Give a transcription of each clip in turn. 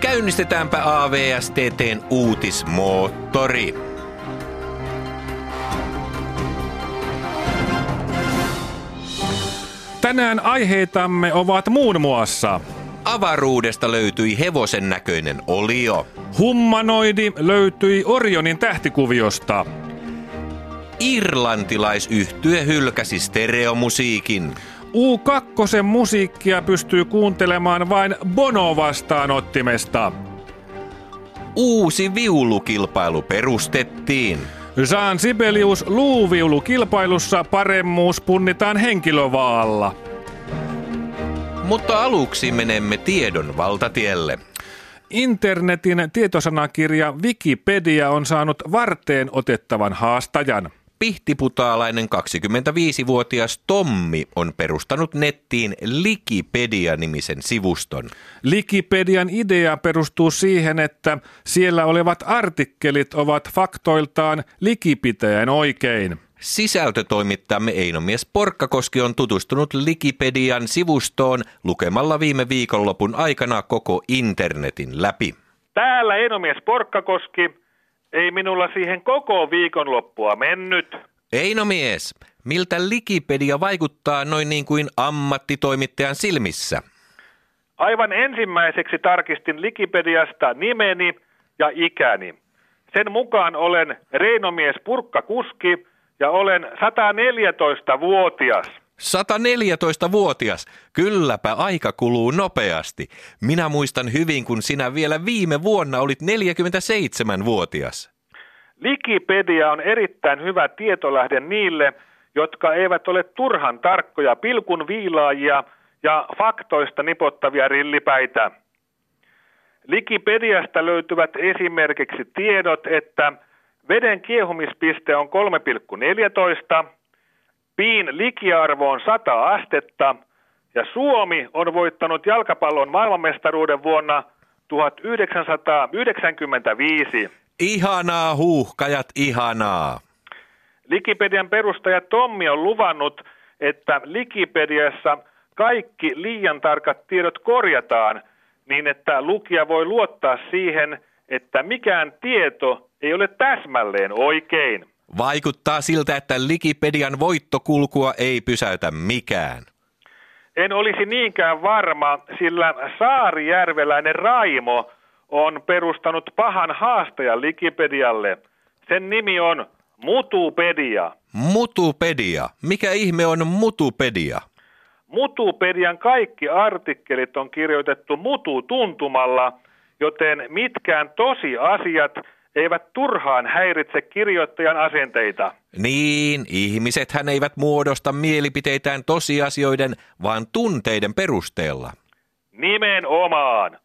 Käynnistetäänpä AVSTT:n uutismoottori. Tänään aiheitamme ovat muun muassa: avaruudesta löytyi hevosen näköinen olio. Humanoidi löytyi Orionin tähtikuviosta. Irlantilaisyhtye hylkäsi stereomusiikin. U2 musiikkia pystyy kuuntelemaan vain Bono-vastaanottimesta. Uusi viulukilpailu perustettiin. Sibelius luuviulukilpailussa paremmuus punnitaan henkilövaalla. Mutta aluksi menemme tiedon valtatielle. Internetin tietosanakirja Wikipedia on saanut varteen otettavan haastajan. Pihtiputaalainen 25-vuotias Tommi on perustanut nettiin Likipedia-nimisen sivuston. Likipedian idea perustuu siihen, että siellä olevat artikkelit ovat faktoiltaan likipitäen oikein. Sisältötoimittajamme Eino Mies Porkkakoski on tutustunut Likipedian sivustoon lukemalla viime viikonlopun aikana koko internetin läpi. Täällä Eino Mies Porkkakoski. Ei minulla siihen koko viikonloppua mennyt. Eino Mies, miltä Likipedia vaikuttaa noin niin kuin ammattitoimittajan silmissä? Aivan ensimmäiseksi tarkistin Likipediasta nimeni ja ikäni. Sen mukaan olen Reino Mies Porkkakoski ja olen 114-vuotias. 114-vuotias? Kylläpä aika kuluu nopeasti. Minä muistan hyvin, kun sinä vielä viime vuonna olit 47-vuotias. Wikipedia on erittäin hyvä tietolähde niille, jotka eivät ole turhan tarkkoja pilkunviilaajia ja faktoista nipottavia rillipäitä. Wikipediasta löytyvät esimerkiksi tiedot, että veden kiehumispiste on 3,14, piin likiarvo on 100 astetta ja Suomi on voittanut jalkapallon maailmanmestaruuden vuonna 1995. Ihanaa huuhkajat, ihanaa. Wikipedian perustaja Tommi on luvannut, että Wikipediassa kaikki liian tarkat tiedot korjataan niin, että lukija voi luottaa siihen, että mikään tieto ei ole täsmälleen oikein. Vaikuttaa siltä, että Wikipedian voittokulkua ei pysäytä mikään. En olisi niinkään varma, sillä saarijärveläinen Raimo on perustanut pahan haastajan Wikipedialle. Sen nimi on Mutupedia. Mutupedia? Mikä ihme on Mutupedia? Mutupedian kaikki artikkelit on kirjoitettu mututuntumalla, joten mitkään tosiasiat eivät turhaan häiritse kirjoittajan asenteita. Niin, ihmisethän eivät muodosta mielipiteitään tosiasioiden, vaan tunteiden perusteella. Nimenomaan.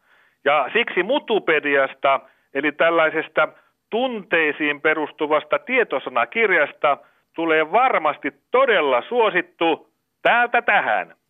Ja siksi Mutupediasta, eli tällaisesta tunteisiin perustuvasta tietosanakirjasta, tulee varmasti todella suosittu täältä tähän.